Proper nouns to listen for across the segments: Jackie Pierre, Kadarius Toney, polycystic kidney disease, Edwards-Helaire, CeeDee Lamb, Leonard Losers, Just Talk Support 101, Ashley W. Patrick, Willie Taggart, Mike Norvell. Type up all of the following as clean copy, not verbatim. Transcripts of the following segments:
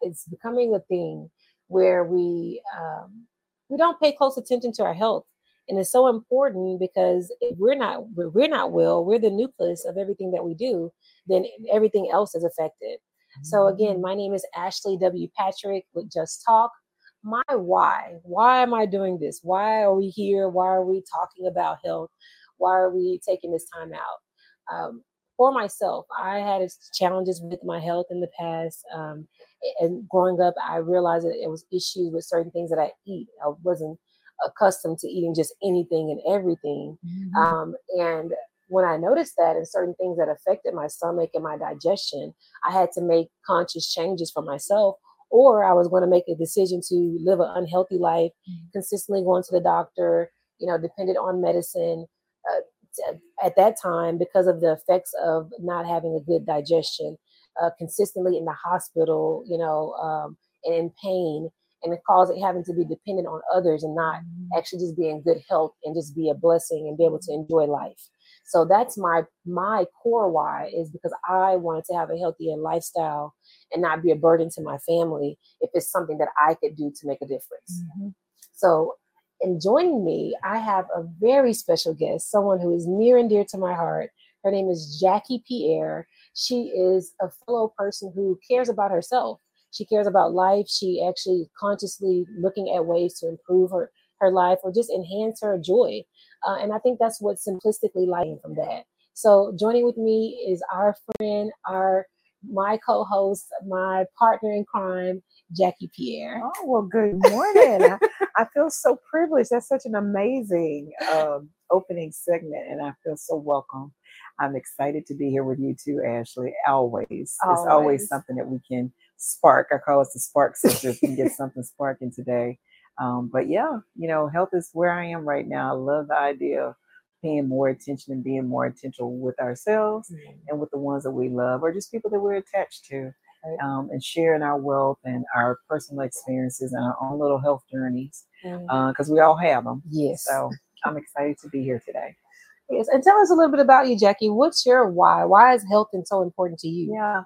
it's becoming a thing where we don't pay close attention to our health. And it's so important because if we're not well, we're the nucleus of everything that we do, then everything else is affected. Mm-hmm. So again, my name is Ashley W. Patrick with Just Talk. My why am I doing this? Why are we here? Why are we talking about health? Why are we taking this time out? For myself, I had challenges with my health in the past. And growing up, I realized that it was issues with certain things that I eat. I wasn't accustomed to eating just anything and everything. Mm-hmm. And when I noticed that and certain things that affected my stomach and my digestion, I had to make conscious changes for myself, or I was going to make a decision to live an unhealthy life, mm-hmm. consistently going to the doctor, dependent on medicine at that time because of the effects of not having a good digestion, consistently in the hospital, and in pain. And it caused it having to be dependent on others and not actually just be in good health and just be a blessing and be able to enjoy life. So that's my core why, is because I wanted to have a healthier lifestyle and not be a burden to my family if it's something that I could do to make a difference. Mm-hmm. So in joining me, I have a very special guest, someone who is near and dear to my heart. Her name is Jackie Pierre. She is a fellow person who cares about herself. She cares about life. She actually consciously looking at ways to improve her life or just enhance her joy. And I think that's what simplistically lighting from that. So joining with me is our friend, my co-host, my partner in crime, Jackie Pierre. Oh, well, good morning. I feel so privileged. That's such an amazing opening segment, and I feel so welcome. I'm excited to be here with you too, Ashley. It's always something that we can spark. I call us the Spark Sisters. We can get something sparking today. But yeah, health is where I am right now. I love the idea of paying more attention and being more intentional with ourselves, mm-hmm. and with the ones that we love or just people that we're attached to, right. And sharing our wealth and our personal experiences and our own little health journeys, because we all have them. Yes. So I'm excited to be here today. Yes. And tell us a little bit about you, Jackie. What's your why? Why is health so important to you? Yeah.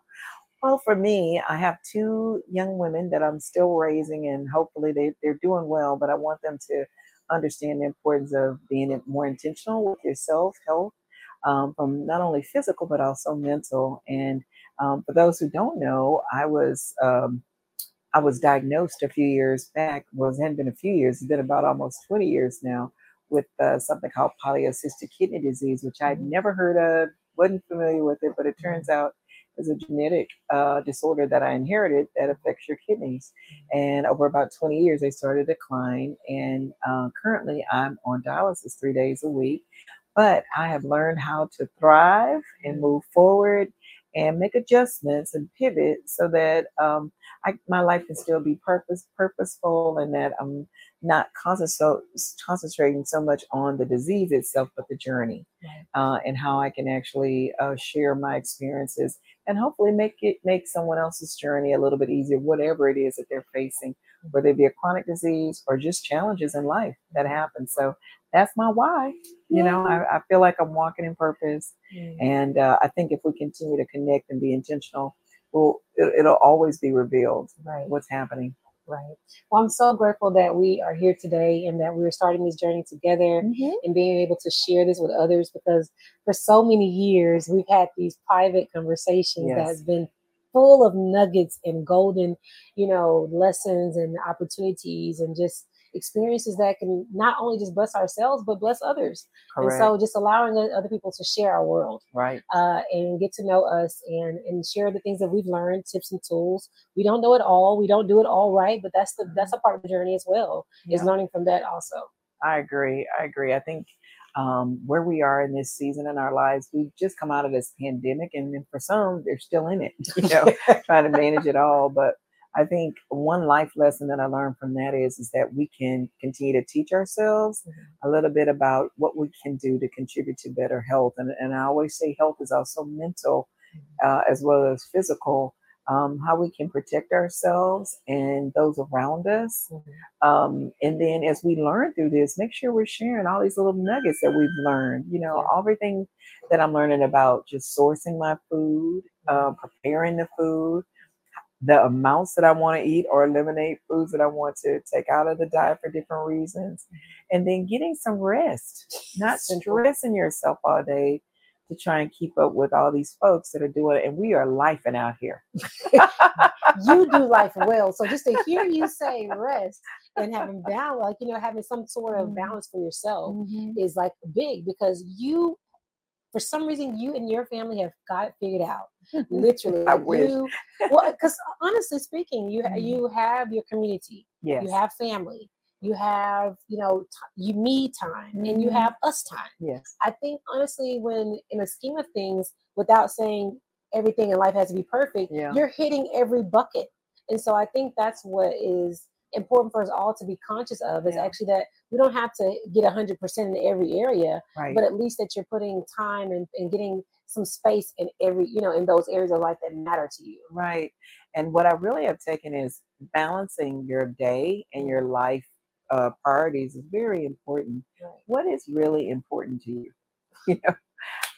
Well, for me, I have two young women that I'm still raising, and hopefully they're doing well, but I want them to understand the importance of being more intentional with yourself, health, from not only physical, but also mental. And for those who don't know, I was diagnosed a few years back. Well, it hadn't been a few years. It's been about almost 20 years now with something called polycystic kidney disease, which I'd never heard of, wasn't familiar with it, but it turns out is a genetic disorder that I inherited that affects your kidneys. And over about 20 years, they started to decline. And currently I'm on dialysis 3 days a week, but I have learned how to thrive and move forward and make adjustments and pivot so that my life can still be purposeful and that I'm not concentrating so much on the disease itself, but the journey, and how I can actually share my experiences and hopefully make someone else's journey a little bit easier, whatever it is that they're facing, whether it be a chronic disease or just challenges in life that happen. So that's my why. Yeah. I feel like I'm walking in purpose. Mm. And I think if we continue to connect and be intentional, well, it'll always be revealed what's happening. Right. Well, I'm so grateful that we are here today and that we're starting this journey together, mm-hmm. and being able to share this with others, because for so many years we've had these private conversations, yes. that has been full of nuggets and golden, lessons and opportunities and just experiences that can not only just bless ourselves, but bless others. Correct. And so just allowing other people to share our world, right? And get to know us and share the things that we've learned, tips and tools. We don't know it all. We don't do it all right, but that's a part of the journey as well, is learning from that also. I agree. I think where we are in this season in our lives, we've just come out of this pandemic, and then for some, they're still in it, trying to manage it all. But I think one life lesson that I learned from that is that we can continue to teach ourselves a little bit about what we can do to contribute to better health. And I always say health is also mental, as well as physical, how we can protect ourselves and those around us. Mm-hmm. And then as we learn through this, make sure we're sharing all these little nuggets that we've learned, everything that I'm learning about just sourcing my food, preparing the food, the amounts that I want to eat or eliminate foods that I want to take out of the diet for different reasons. And then getting some rest, not stressing yourself all day to try and keep up with all these folks that are doing it. And we are lifing out here. You do life well. So just to hear you say rest and having balance, like, you know, having some sort of balance for yourself is like big, because you, for some reason, you and your family have got it figured out. Literally. I wish. Well, because honestly speaking, you have your community. Yes. You have family. You have, you know, you me time and you have us time. Yes. I think honestly, when in the scheme of things, without saying everything in life has to be perfect, you're hitting every bucket. And so I think that's what is important for us all to be conscious of, is actually that we don't have to get 100% in every area, but at least that you're putting time and getting some space in every, you know, in those areas of life that matter to you. Right. And what I really have taken is balancing your day and your life priorities is very important. What is really important to you? You know,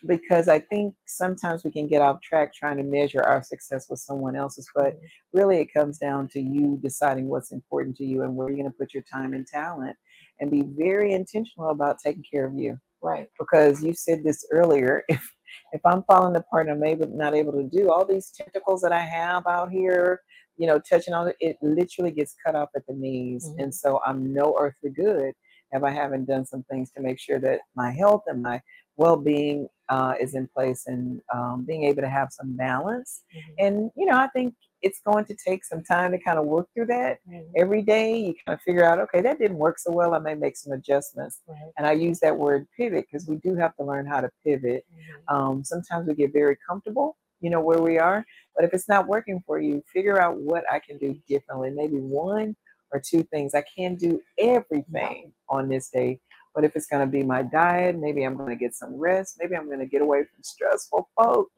because I think sometimes we can get off track trying to measure our success with someone else's, but really it comes down to you deciding what's important to you and where you're going to put your time and talent, and be very intentional about taking care of you. Right. Because you said this earlier, if I'm falling apart and I'm not able to do all these tentacles that I have out here, you know, touching on it, it literally gets cut off at the knees. And so I'm no earthly good if I haven't done some things to make sure that my health and my well-being is in place, and being able to have some balance. And, you know, I think it's going to take some time to kind of work through that. Every day you kind of figure out, okay, that didn't work so well. I may make some adjustments. And I use that word pivot, because we do have to learn how to pivot. Sometimes we get very comfortable, you know, where we are, but if it's not working for you, figure out what I can do differently. Maybe one or two things. I can't do everything on this day, but if it's going to be my diet, maybe I'm going to get some rest. Maybe I'm going to get away from stressful folks.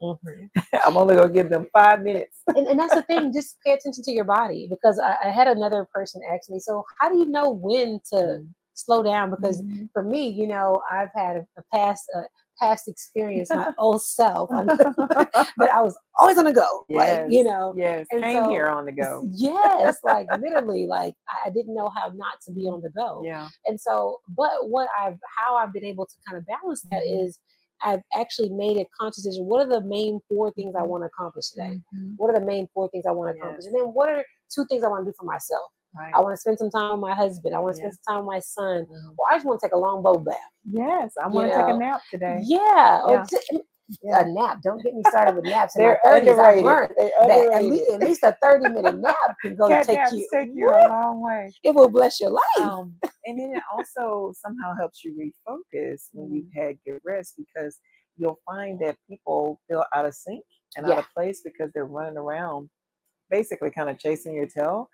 I'm only going to give them 5 minutes. And that's the thing. Just pay attention to your body, because I had another person ask me, so how do you know when to slow down? Because for me, you know, I've had a past experience, my old self, but I was always on the go. Like, you know, and came here on the go. Like literally, like I didn't know how not to be on the go. And so, but how I've been able to kind of balance that is I've actually made a conscious decision. What are the main four things I want to accomplish today? What are the main four things I want to accomplish? And then what are two things I want to do for myself? Right. I want to spend some time with my husband. I want to spend some time with my son. Well, I just want to take a long boat bath. I want to take a nap today. A nap. Don't get me started with naps. They're underrated. At least a 30-minute nap can go take you a long way. It will bless your life. And then it also somehow helps you refocus when you've had good rest, because you'll find that people feel out of sync and out of place because they're running around, basically kind of chasing your tail.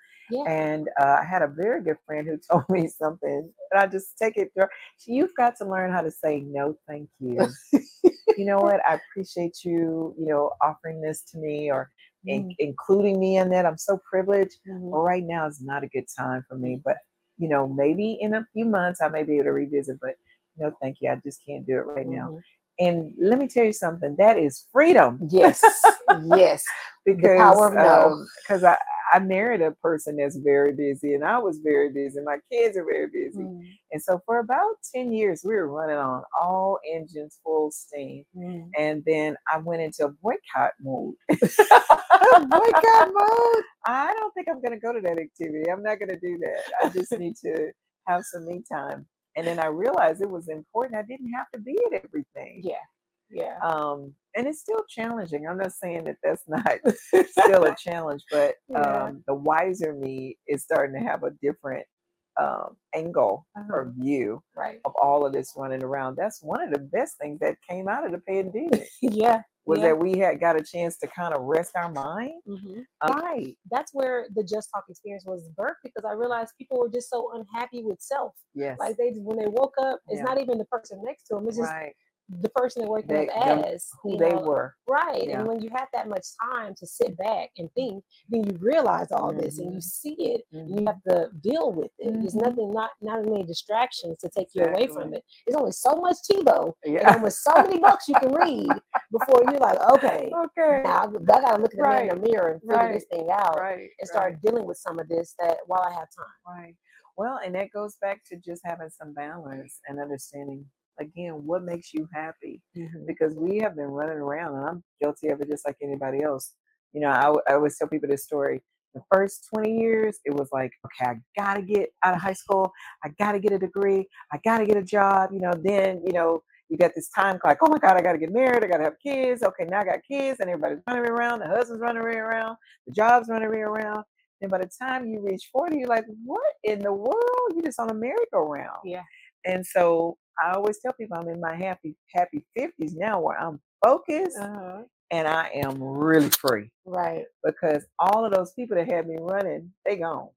And I had a very good friend who told me something, and I just take it through. You've got to learn how to say, no, thank you. You know what? I appreciate you, you know, offering this to me, or including me in that. I'm so privileged. Well, right now is not a good time for me, but, you know, maybe in a few months I may be able to revisit, but no, thank you. I just can't do it right now. And let me tell you something, that is freedom. Yes. Because the power of no. Because I married a person that's very busy, and I was very busy. My kids are very busy. And so for about 10 years, we were running on all engines, full steam. And then I went into a boycott mode. I don't think I'm going to go to that activity. I'm not going to do that. I just need to have some me time. And then I realized it was important. I didn't have to be at everything. And it's still challenging. I'm not saying that that's not still a challenge, but the wiser me is starting to have a different angle or view of all of this running around. That's one of the best things that came out of the pandemic. That we had got a chance to kind of rest our mind. That's where the Just Talk experience was birthed, because I realized people were just so unhappy with self. Like when they woke up, it's not even the person next to them. It's just the person they're working with as who they were. Right. Yeah. And when you have that much time to sit back and think, then you realize all mm-hmm. this and you see it, mm-hmm. and you have to deal with it. Mm-hmm. There's nothing, not many distractions to take you away from it. There's only so much TiVo and with so many books you can read before you're like, okay. Now I got to look at the man in the mirror and figure this thing out and start dealing with some of this while I have time. Right. Well, and that goes back to just having some balance and understanding, again, what makes you happy? Mm-hmm. Because we have been running around, and I'm guilty of it just like anybody else. You know, I always tell people this story. The first 20 years, it was like, okay, I got to get out of high school. I got to get a degree. I got to get a job. You know, then, you know, you got this time clock. Oh my God, I got to get married. I got to have kids. Okay, now I got kids, and everybody's running around. The husband's running around. The job's running around. And by the time you reach 40, you're like, what in the world? You're just on a merry-go-round. Yeah. And so I always tell people I'm in my happy 50s now, where I'm focused and I am really free. Right. Because all of those people that had me running, they gone.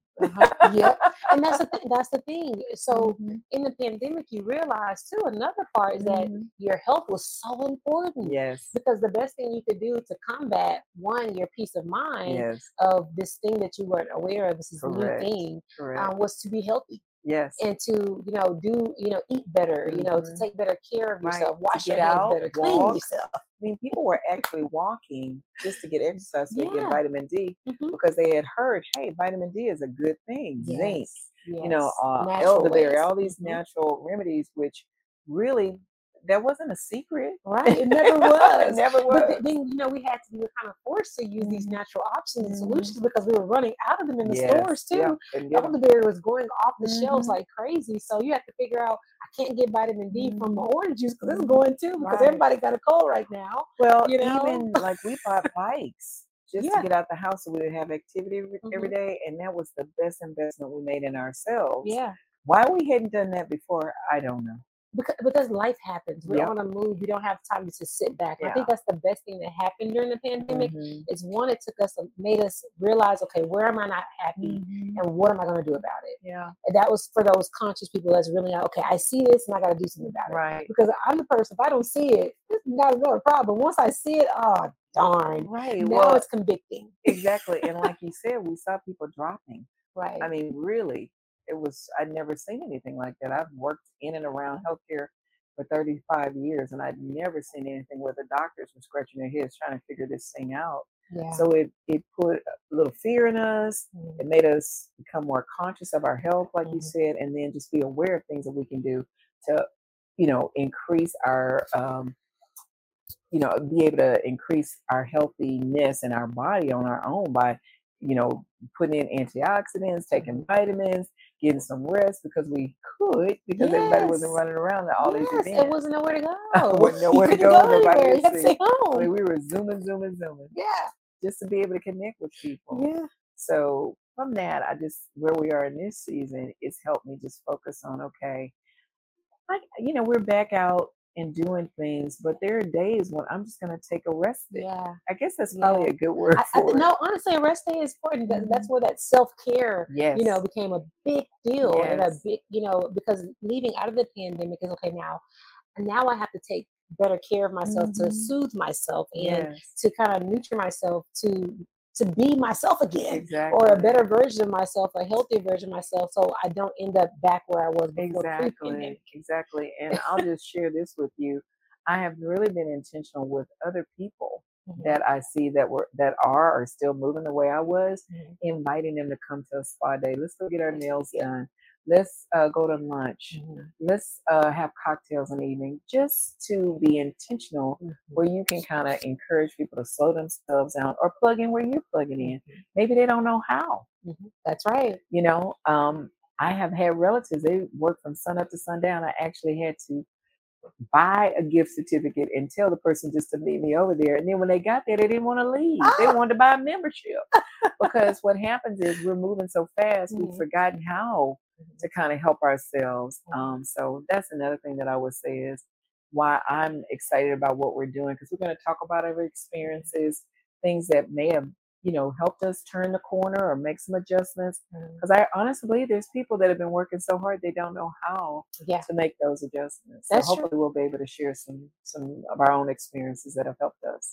Yeah. And that's the thing. So mm-hmm. in the pandemic, you realize too, another part is that mm-hmm. your health was so important. Yes. Because the best thing you could do to combat, one, your peace of mind of this thing that you weren't aware of, this is a new thing, was to be healthy. Yes. And to, you know, eat better, mm-hmm. you know, to take better care of yourself, wash your hands better, clean yourself. I mean, people were actually walking just to get exercise, so they get vitamin D, mm-hmm. because they had heard, hey, vitamin D is a good thing. Yes. Zinc, you know, elderberry, all these mm-hmm. natural remedies, which really, that wasn't a secret. Right. It never was. It never was. But then, you know, we were kind of forced to use these natural options and solutions because we were running out of them in the stores too. Yeah. Elderberry was going off the shelves like crazy. So you have to figure out, I can't get vitamin D from the orange juice because it's going too, because everybody got a cold right now. Well, you know? Even like we bought bikes just to get out the house so we would have activity every day. And that was the best investment we made in ourselves. Yeah. Why we hadn't done that before, I don't know. Because life happens. We don't want to move. We don't have time to just sit back. Yeah. I think that's the best thing that happened during the pandemic is, one, it made us realize, okay, where am I not happy and what am I going to do about it? Yeah. And that was for those conscious people that's really, okay, I see this and I got to do something about it. Right. Because I'm the person, if I don't see it, it's not a problem. Once I see it, oh, darn. Right. Now it's convicting. Exactly. And like you said, we saw people dropping. Right. I mean, really. I'd never seen anything like that. I've worked in and around healthcare for 35 years, and I'd never seen anything where the doctors were scratching their heads trying to figure this thing out. Yeah. So it put a little fear in us. Mm-hmm. It made us become more conscious of our health, like you said, and then just be aware of things that we can do to, you know, increase our, be able to increase our healthiness in our body on our own by, you know, putting in antioxidants, taking vitamins, getting some rest because we could, because everybody wasn't running around at all these events. It wasn't nowhere to go. Nobody could see. I mean, we were zooming. Yeah. Just to be able to connect with people. Yeah. So from that, where we are in this season, it's helped me just focus on, okay, you know, we're back out and doing things, but there are days when I'm just going to take a rest day. Yeah. I guess that's probably a good word for it. No, honestly, a rest day is important. That's where that self-care, you know, became a big deal and a big, you know, because leaving out of the pandemic is okay. Now I have to take better care of myself to soothe myself and to kind of nurture myself to be myself again, or a better version of myself, a healthier version of myself, so I don't end up back where I was before. Exactly. And I'll just share this with you. I have really been intentional with other people that I see that are still moving the way I was, inviting them to come to a spa day. Let's go get our nails done. Let's go to lunch. Let's have cocktails in the evening, just to be intentional, where you can kind of encourage people to slow themselves down or plug in where you're plugging in. Maybe they don't know how. That's right. You know, I have had relatives, they work from sun up to sundown. I actually had to buy a gift certificate and tell the person just to meet me over there. And then when they got there, they didn't want to leave. Oh. They wanted to buy a membership because what happens is we're moving so fast. We've forgotten how to kind of help ourselves. So that's another thing that I would say is why I'm excited about what we're doing, because we're going to talk about our experiences, things that may have you know, helped us turn the corner or make some adjustments. Because I honestly believe there's people that have been working so hard they don't know how to make those adjustments. So hopefully we'll be able to share some of our own experiences that have helped us.